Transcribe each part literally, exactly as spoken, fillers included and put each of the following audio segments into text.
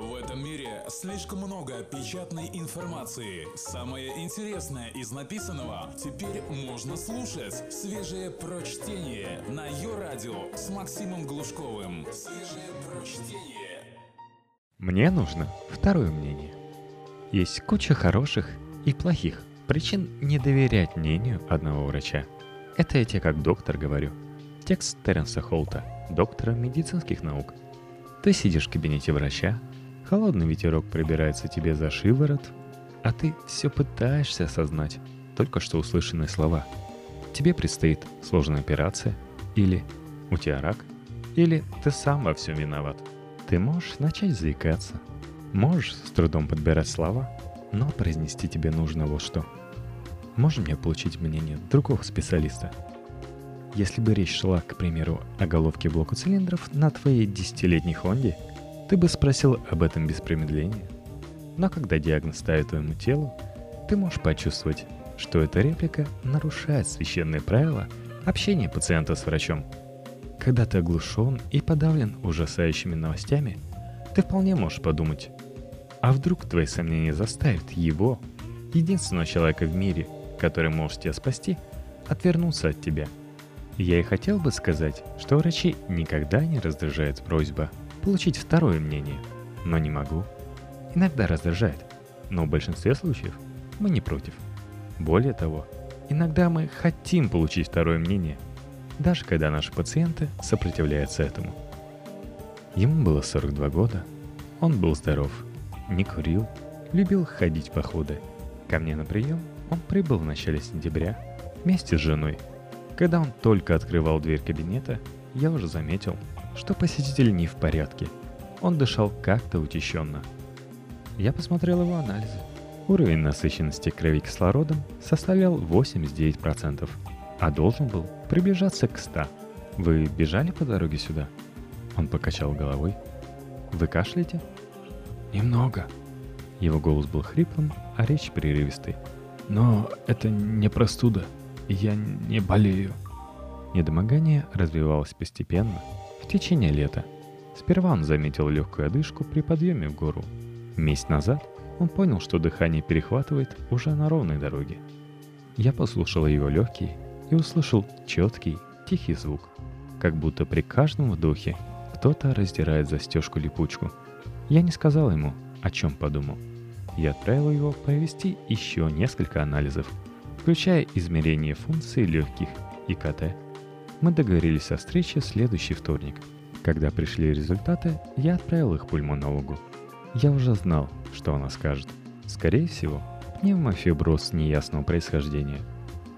В этом мире слишком много печатной информации. Самое интересное из написанного теперь можно слушать. Свежее прочтение на Йо-радио с Максимом Глушковым. Свежее прочтение. Мне нужно второе мнение. Есть куча хороших и плохих причин не доверять мнению одного врача. Это я тебе как доктор говорю. Текст Турренса Холта, доктора медицинских наук. Ты сидишь в кабинете врача, холодный ветерок пробирается тебе за шиворот, а ты все пытаешься осознать только что услышанные слова. Тебе предстоит сложная операция, или у тебя рак, или ты сам во всем виноват. Ты можешь начать заикаться, можешь с трудом подбирать слова, но произнести тебе нужно вот что. Можно мне получить мнение другого специалиста? Если бы речь шла, к примеру, о головке блока цилиндров на твоей десятилетней Хонде, ты бы спросил об этом без промедления. Но когда диагноз ставит твоему телу, ты можешь почувствовать, что эта реплика нарушает священные правила общения пациента с врачом. Когда ты оглушен и подавлен ужасающими новостями, ты вполне можешь подумать, а вдруг твои сомнения заставят его, единственного человека в мире, который может тебя спасти, отвернуться от тебя. Я и хотел бы сказать, что врачи никогда не раздражает просьба получить второе мнение, но не могу. Иногда раздражает, но в большинстве случаев мы не против. Более того, иногда мы хотим получить второе мнение, даже когда наши пациенты сопротивляются этому. Ему было сорок два года, он был здоров, не курил, любил ходить в походы. Ко мне на прием он прибыл в начале сентября вместе с женой. Когда он только открывал дверь кабинета, я уже заметил, что посетитель не в порядке. Он дышал как-то утещенно. Я посмотрел его анализы. Уровень насыщенности крови кислородом составлял восемьдесят девять процентов, а должен был приближаться к ста. «Вы бежали по дороге сюда?» Он покачал головой. «Вы кашляете?» «Немного». Его голос был хриплым, а речь прерывистой. «Но это не простуда. Я не болею». Недомогание развивалось постепенно. В течение лета. Сперва он заметил легкую одышку при подъеме в гору. Месяц назад он понял, что дыхание перехватывает уже на ровной дороге. Я послушал его легкие и услышал четкий, тихий звук, как будто при каждом вдохе кто-то раздирает застежку-липучку. Я не сказал ему, о чем подумал. Я отправил его провести еще несколько анализов, включая измерение функции легких и ка тэ. Мы договорились о встрече в следующий вторник. Когда пришли результаты, я отправил их пульмонологу. Я уже знал, что она скажет. Скорее всего, пневмофиброз неясного происхождения.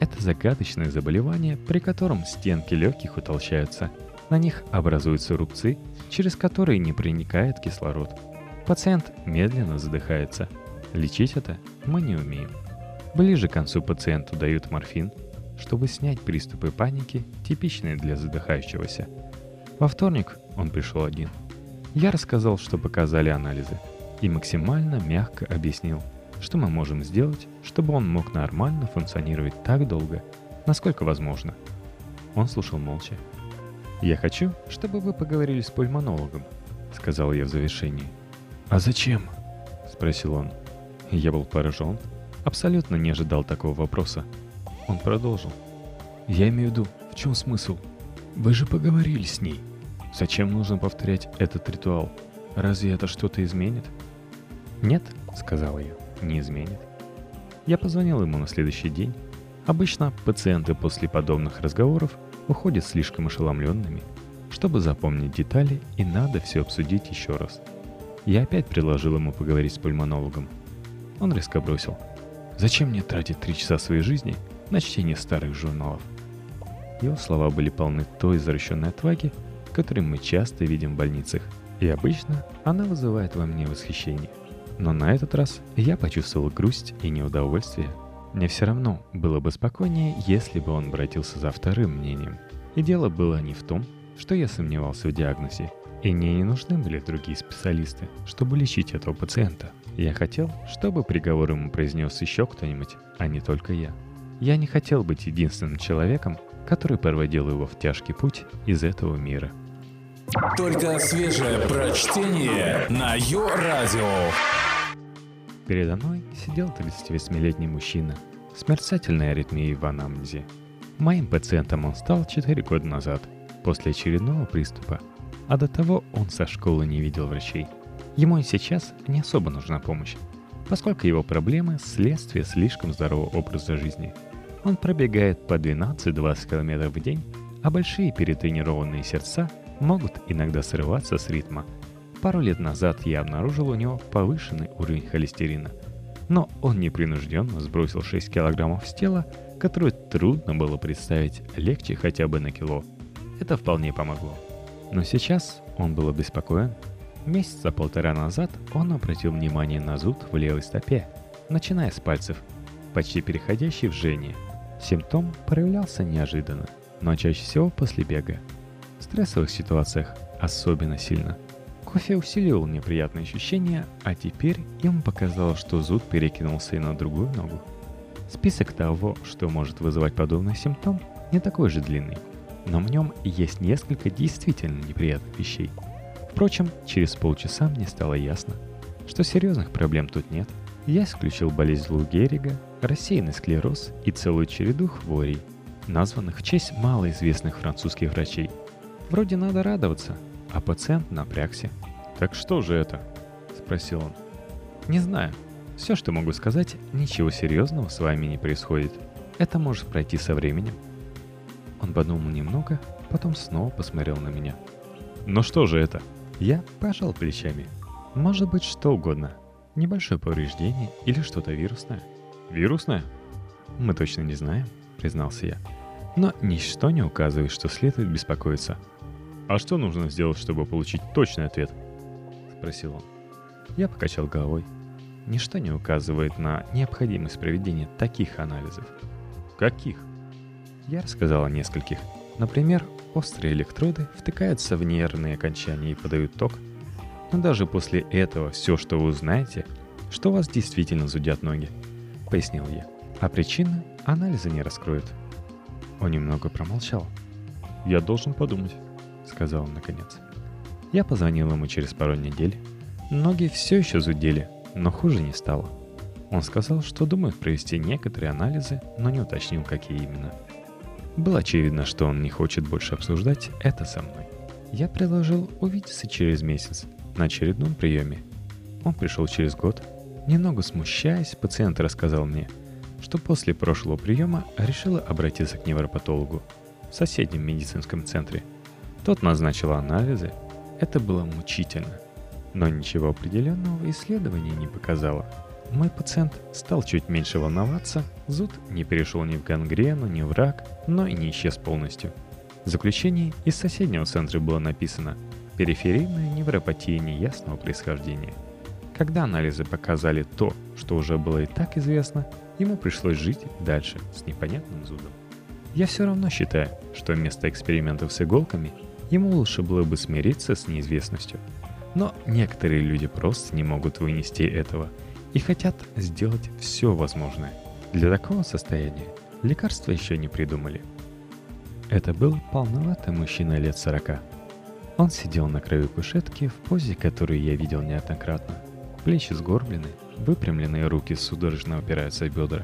Это загадочное заболевание, при котором стенки легких утолщаются. На них образуются рубцы, через которые не проникает кислород. Пациент медленно задыхается. Лечить это мы не умеем. Ближе к концу пациенту дают морфин, чтобы снять приступы паники, типичные для задыхающегося. Во вторник он пришел один. Я рассказал, что показали анализы, и максимально мягко объяснил, что мы можем сделать, чтобы он мог нормально функционировать так долго, насколько возможно. Он слушал молча. «Я хочу, чтобы вы поговорили с пульмонологом», — сказал я в завершении. «А зачем?» — спросил он. Я был поражен, абсолютно не ожидал такого вопроса. Он продолжил. «Я имею в виду, в чем смысл? Вы же поговорили с ней. Зачем нужно повторять этот ритуал? Разве это что-то изменит?» «Нет», — сказал я, — «не изменит». Я позвонил ему на следующий день. Обычно пациенты после подобных разговоров уходят слишком ошеломленными. Чтобы запомнить детали, и надо все обсудить еще раз. Я опять предложил ему поговорить с пульмонологом. Он резко бросил. «Зачем мне тратить три часа своей жизни на чтение старых журналов?» Его слова были полны той извращенной отваги, которую мы часто видим в больницах, и обычно она вызывает во мне восхищение. Но на этот раз я почувствовал грусть и неудовольствие. Мне все равно было бы спокойнее, если бы он обратился за вторым мнением. И дело было не в том, что я сомневался в диагнозе, и мне не нужны были другие специалисты, чтобы лечить этого пациента. Я хотел, чтобы приговор ему произнес еще кто-нибудь, а не только я. Я не хотел быть единственным человеком, который проводил его в тяжкий путь из этого мира. Только свежее прочтение на Йо-радио. Передо мной сидел тридцативосьмилетний мужчина с мерцательной аритмией в анамнезе. Моим пациентом он стал четыре года назад, после очередного приступа, а до того он со школы не видел врачей. Ему и сейчас не особо нужна помощь, поскольку его проблемы – следствие слишком здорового образа жизни. Он пробегает по двенадцать-двадцать километров в день, а большие перетренированные сердца могут иногда срываться с ритма. Пару лет назад я обнаружил у него повышенный уровень холестерина, но он непринужденно сбросил шесть килограммов с тела, которое трудно было представить легче хотя бы на кило. Это вполне помогло. Но сейчас он был обеспокоен. Месяца полтора назад он обратил внимание на зуд в левой стопе, начиная с пальцев, почти переходящий в жжение. Симптом проявлялся неожиданно, но чаще всего после бега. В стрессовых ситуациях особенно сильно. Кофе усиливал неприятные ощущения, а теперь ему показалось, что зуд перекинулся и на другую ногу. Список того, что может вызывать подобный симптом, не такой же длинный, но в нем есть несколько действительно неприятных вещей. Впрочем, через полчаса мне стало ясно, что серьезных проблем тут нет. Я исключил болезнь Лу Герига, рассеянный склероз и целую череду хворей, названных в честь малоизвестных французских врачей. Вроде надо радоваться, а пациент напрягся. «Так что же это?» – спросил он. «Не знаю. Все, что могу сказать, ничего серьезного с вами не происходит. Это может пройти со временем». Он подумал немного, потом снова посмотрел на меня. «Ну что же это?» Я пожал плечами. «Может быть, что угодно. Небольшое повреждение или что-то вирусное». «Вирусное?» «Мы точно не знаем», признался я. «Но ничто не указывает, что следует беспокоиться». «А что нужно сделать, чтобы получить точный ответ?» спросил он. Я покачал головой. Ничто не указывает на необходимость проведения таких анализов. «Каких?» Я рассказал о нескольких. Например, острые электроды втыкаются в нервные окончания и подают ток. Но даже после этого все, что вы узнаете, что у вас действительно зудят ноги, пояснил я. А причины анализы не раскроют. Он немного промолчал. «Я должен подумать», сказал он наконец. Я позвонил ему через пару недель. Ноги все еще зудели, но хуже не стало. Он сказал, что думает провести некоторые анализы, но не уточнил, какие именно. Было очевидно, что он не хочет больше обсуждать это со мной. Я предложил увидеться через месяц на очередном приеме. Он пришел через год. Немного смущаясь, пациент рассказал мне, что после прошлого приема решила обратиться к невропатологу в соседнем медицинском центре. Тот назначил анализы. Это было мучительно, но ничего определенного исследование не показало. Мой пациент стал чуть меньше волноваться, зуд не перешел ни в гангрену, ни в рак, но и не исчез полностью. В заключении из соседнего центра было написано «периферийная невропатия неясного происхождения». Когда анализы показали то, что уже было и так известно, ему пришлось жить дальше с непонятным зудом. Я все равно считаю, что вместо экспериментов с иголками ему лучше было бы смириться с неизвестностью. Но некоторые люди просто не могут вынести этого и хотят сделать все возможное. Для такого состояния лекарства еще не придумали. Это был полноватый мужчина лет сорока. Он сидел на краю кушетки в позе, которую я видел неоднократно. Плечи сгорблены, выпрямленные руки судорожно упираются в бедра.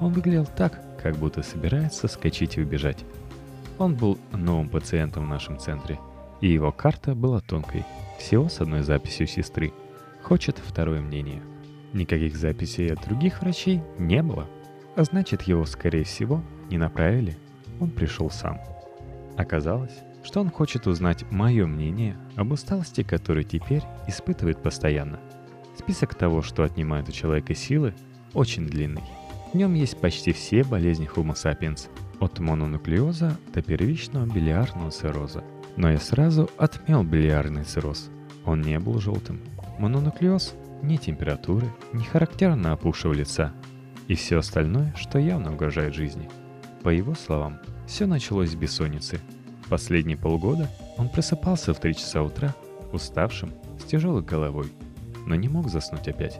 Он выглядел так, как будто собирается скачать и убежать. Он был новым пациентом в нашем центре, и его карта была тонкой, всего с одной записью сестры. Хочет второе мнение. Никаких записей от других врачей не было, а значит, его, скорее всего, не направили. Он пришел сам. Оказалось, что он хочет узнать мое мнение об усталости, которую теперь испытывает постоянно. Список того, что отнимает у человека силы, очень длинный. В нем есть почти все болезни Homo sapiens, от мононуклеоза до первичного билиарного цирроза. Но я сразу отмел билиарный цирроз. Он не был желтым. Мононуклеоз – ни температуры, ни характерно опухшего лица. И все остальное, что явно угрожает жизни. По его словам, все началось с бессонницы. Последние полгода он просыпался в три часа утра, уставшим, с тяжелой головой, но не мог заснуть опять.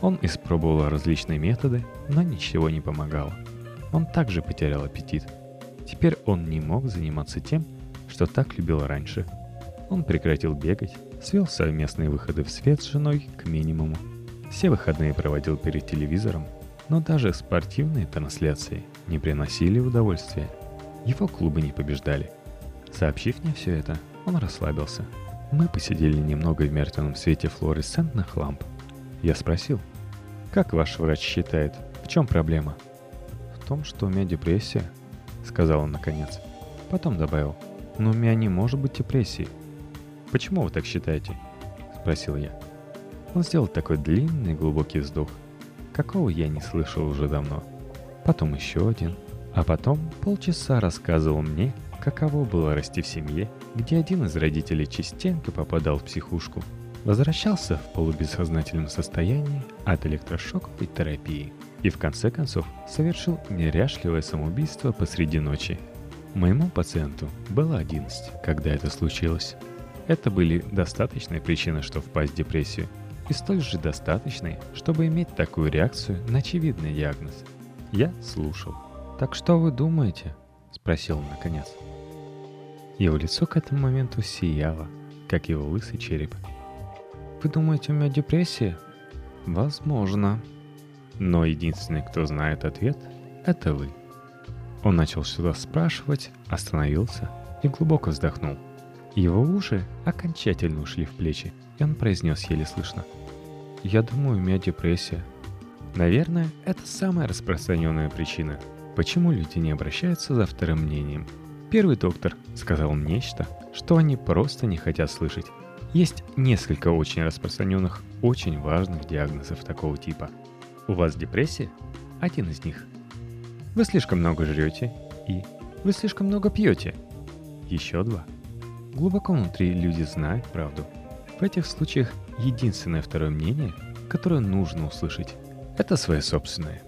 Он испробовал различные методы, но ничего не помогало. Он также потерял аппетит. Теперь он не мог заниматься тем, что так любил раньше. Он прекратил бегать, свел совместные выходы в свет с женой к минимуму. Все выходные проводил перед телевизором, но даже спортивные трансляции не приносили удовольствия. Его клубы не побеждали. Сообщив мне все это, он расслабился. Мы посидели немного в мертвенном свете флуоресцентных ламп. Я спросил: «Как ваш врач считает, в чем проблема?» «В том, что у меня депрессия», — сказал он наконец. Потом добавил: «Но у меня не может быть депрессии». «Почему вы так считаете?» — спросил я. Он сделал такой длинный глубокий вздох, какого я не слышал уже давно. Потом еще один. А потом полчаса рассказывал мне, каково было расти в семье, где один из родителей частенько попадал в психушку, возвращался в полубессознательном состоянии от электрошоковой терапии и в конце концов совершил неряшливое самоубийство посреди ночи. Моему пациенту было одиннадцать, когда это случилось. Это были достаточные причины, чтобы впасть в депрессию, и столь же достаточные, чтобы иметь такую реакцию на очевидный диагноз. Я слушал. «Так что вы думаете?» – спросил он наконец. Его лицо к этому моменту сияло, как его лысый череп. «Вы думаете, у меня депрессия?» «Возможно. Но единственный, кто знает ответ, это вы». Он начал что-то спрашивать, остановился и глубоко вздохнул. Его уши окончательно ушли в плечи, и он произнес еле слышно: «Я думаю, у меня депрессия». Наверное, это самая распространенная причина, почему люди не обращаются за вторым мнением. Первый доктор сказал им нечто, что они просто не хотят слышать. Есть несколько очень распространенных, очень важных диагнозов такого типа. У вас депрессия? Один из них. Вы слишком много жрете и вы слишком много пьете. Еще два. Глубоко внутри люди знают правду. В этих случаях единственное второе мнение, которое нужно услышать, это свое собственное.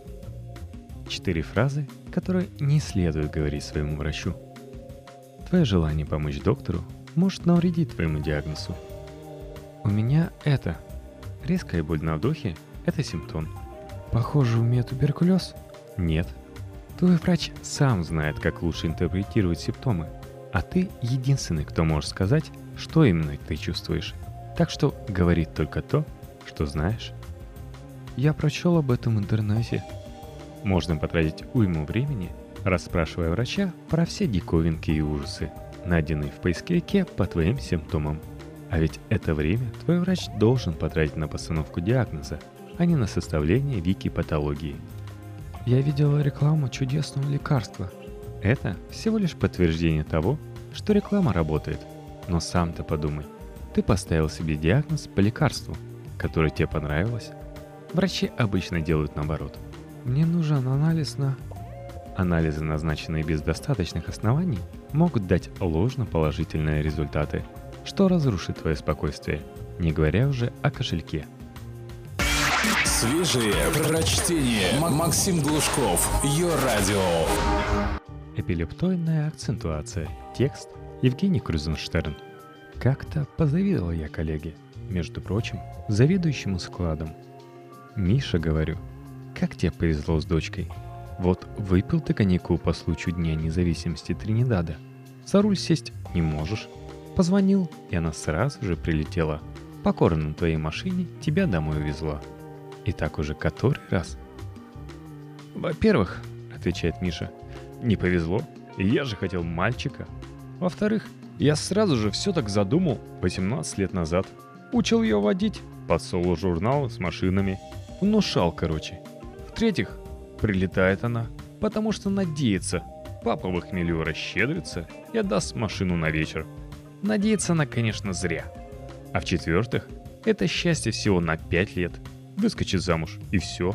Четыре фразы, которые не следует говорить своему врачу. Твое желание помочь доктору может навредить твоему диагнозу. У меня это. Резкая боль на вдохе – это симптом. Похоже, у меня туберкулез? Нет. Твой врач сам знает, как лучше интерпретировать симптомы, а ты единственный, кто может сказать, что именно ты чувствуешь. Так что говори только то, что знаешь. Я прочел об этом в интернете. Можно потратить уйму времени, расспрашивая врача про все диковинки и ужасы, найденные в поисковике по твоим симптомам. А ведь это время твой врач должен потратить на постановку диагноза, а не на составление вики-патологии. Я видела рекламу чудесного лекарства. Это всего лишь подтверждение того, что реклама работает. Но сам-то подумай, ты поставил себе диагноз по лекарству, которое тебе понравилось. Врачи обычно делают наоборот. Мне нужен анализ на... Анализы, назначенные без достаточных оснований, могут дать ложно положительные результаты, что разрушит твое спокойствие, не говоря уже о кошельке. Свежие прочтение. Максим Глушков. Йо-радио. Эпилептоидная акцентуация. Текст. Евгений Крузенштерн. Как-то позавидовал я коллеге, между прочим, заведующему складом. «Миша, — говорю, — как тебе повезло с дочкой. Вот выпил ты коньяку по случаю Дня независимости Тринидада. За руль сесть не можешь. Позвонил, и она сразу же прилетела. Покорно на твоей машине тебя домой увезла. И так уже который раз?» «Во-первых, — отвечает Миша, — не повезло. Я же хотел мальчика. Во-вторых, я сразу же все так задумал восемнадцать лет назад. Учил ее водить, подсовывал журналы с машинами. Внушал, короче. В-третьих, прилетает она, потому что надеется. Папа в хмелю расщедрится и отдаст машину на вечер. Надеется она, конечно, зря. А в-четвертых, это счастье всего на пять лет. Выскочит замуж, и все.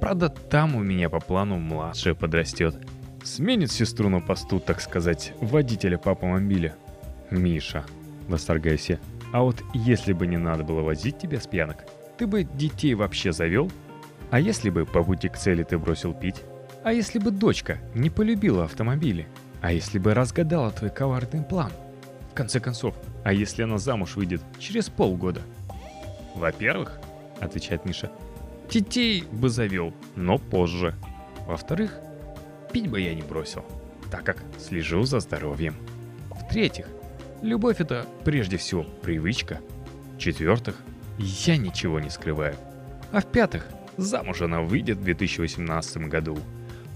Правда, там у меня по плану младшая подрастет. Сменит сестру на посту, так сказать, водителя папомобиля. Миша, восторгаюсь я, а вот если бы не надо было возить тебя с пьянок, ты бы детей вообще завел? А если бы по пути к цели ты бросил пить? А если бы дочка не полюбила автомобили? А если бы разгадала твой коварный план? В конце концов, а если она замуж выйдет через полгода?» «Во-первых, — отвечает Миша, — детей бы завел, но позже. Во-вторых, пить бы я не бросил, так как слежу за здоровьем. В-третьих, Любовь – это прежде всего привычка. В-четвертых, я ничего не скрываю. А в-пятых, замуж она выйдет в две тысячи восемнадцатом году,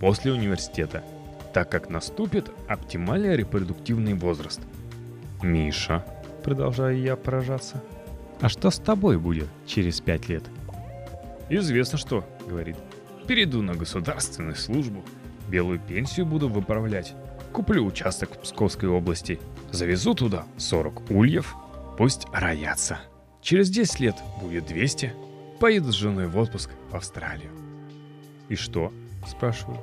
после университета, так как наступит оптимальный репродуктивный возраст. «Миша», – продолжаю я поражаться, – «а что с тобой будет через пять лет?» «Известно что», – говорит, – «перейду на государственную службу, белую пенсию буду выправлять, куплю участок в Псковской области, завезу туда сорок ульев, пусть роятся. Через десять лет будет двести, поеду с женой в отпуск в Австралию». «И что?» – спрашиваю.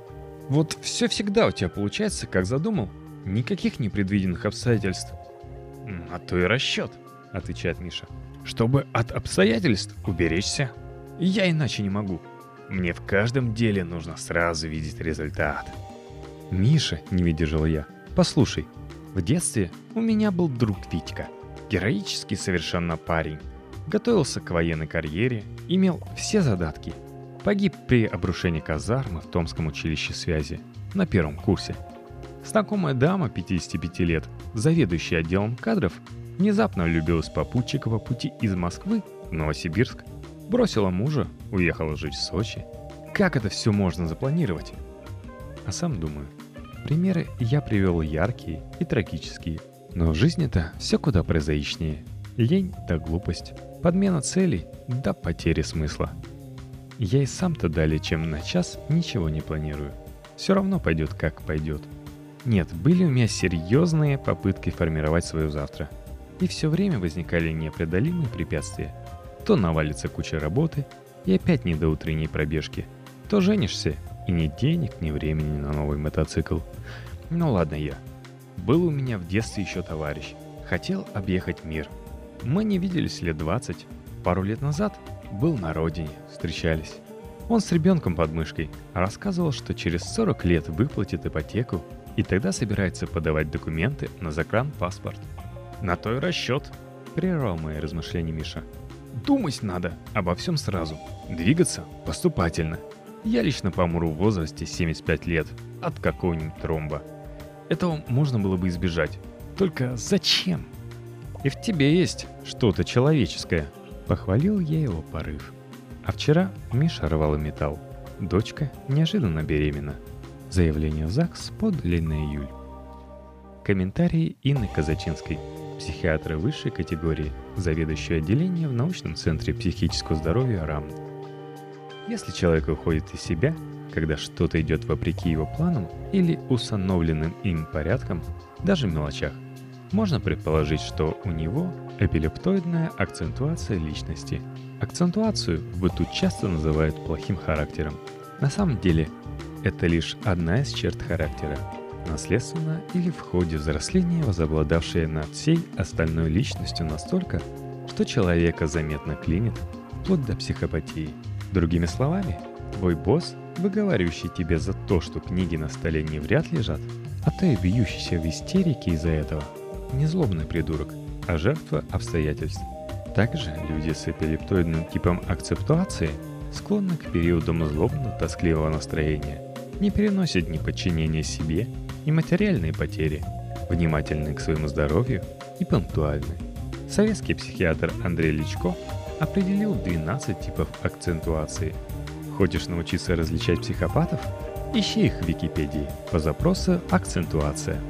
«Вот все всегда у тебя получается, как задумал, никаких непредвиденных обстоятельств». «А то и расчет», – отвечает Миша, – «чтобы от обстоятельств уберечься. Я иначе не могу. Мне в каждом деле нужно сразу видеть результат». «Миша», – не выдержал я, – «послушай, в детстве у меня был друг Витька, героический совершенно парень, готовился к военной карьере, имел все задатки, погиб при обрушении казармы в Томском училище связи на первом курсе. Знакомая дама пятидесяти пяти лет, заведующая отделом кадров, внезапно влюбилась в попутчика по пути из Москвы в Новосибирск, бросила мужа, уехала жить в Сочи. Как это все можно запланировать?» А сам думаю, примеры я привел яркие и трагические, но в жизни-то все куда прозаичнее. Лень да глупость, подмена целей да потери смысла. Я и сам-то далее, чем на час, ничего не планирую. Все равно пойдет, как пойдет. Нет, были у меня серьезные попытки формировать свое завтра. И все время возникали непреодолимые препятствия. То навалится куча работы, и опять не до утренней пробежки. То женишься, и ни денег, ни времени на новый мотоцикл. Ну ладно я. Был у меня в детстве еще товарищ. Хотел объехать мир. Мы не виделись лет двадцать. Пару лет назад был на родине, встречались. Он с ребенком под мышкой рассказывал, что через сорок лет выплатит ипотеку, и тогда собирается подавать документы на загранпаспорт. «На то и расчет», – прервал мои размышления Миша. «Думать надо обо всем сразу, двигаться поступательно. Я лично помру в возрасте семьдесят пять лет от какого-нибудь тромба. Этого можно было бы избежать. Только зачем?» «И в тебе есть что-то человеческое», – похвалил я его порыв. А вчера Миша рвала металл. Дочка неожиданно беременна. Заявление в ЗАГС подали на июль. Комментарии Инны Казачинской, психиатра высшей категории, заведующей отделением в научном центре психического здоровья РАМ. Если человек выходит из себя, когда что-то идет вопреки его планам или установленным им порядкам, даже в мелочах, можно предположить, что у него эпилептоидная акцентуация личности. Акцентуацию в быту часто называют плохим характером. На самом деле, это лишь одна из черт характера, наследственно или в ходе взросления возобладавшая над всей остальной личностью настолько, что человека заметно клинит, вплоть до психопатии. Другими словами, твой босс, выговаривающий тебе за то, что книги на столе не в ряд лежат, а то и бьющийся в истерике из-за этого, не злобный придурок, а жертва обстоятельств. Также люди с эпилептоидным типом акцентуации склонны к периодам злобно-тоскливого настроения, не переносят ни подчинения себе, ни материальные потери, внимательны к своему здоровью и пунктуальны. Советский психиатр Андрей Личко определил двенадцать типов акцентуации. Хочешь научиться различать психопатов? Ищи их в Википедии по запросу «Акцентуация».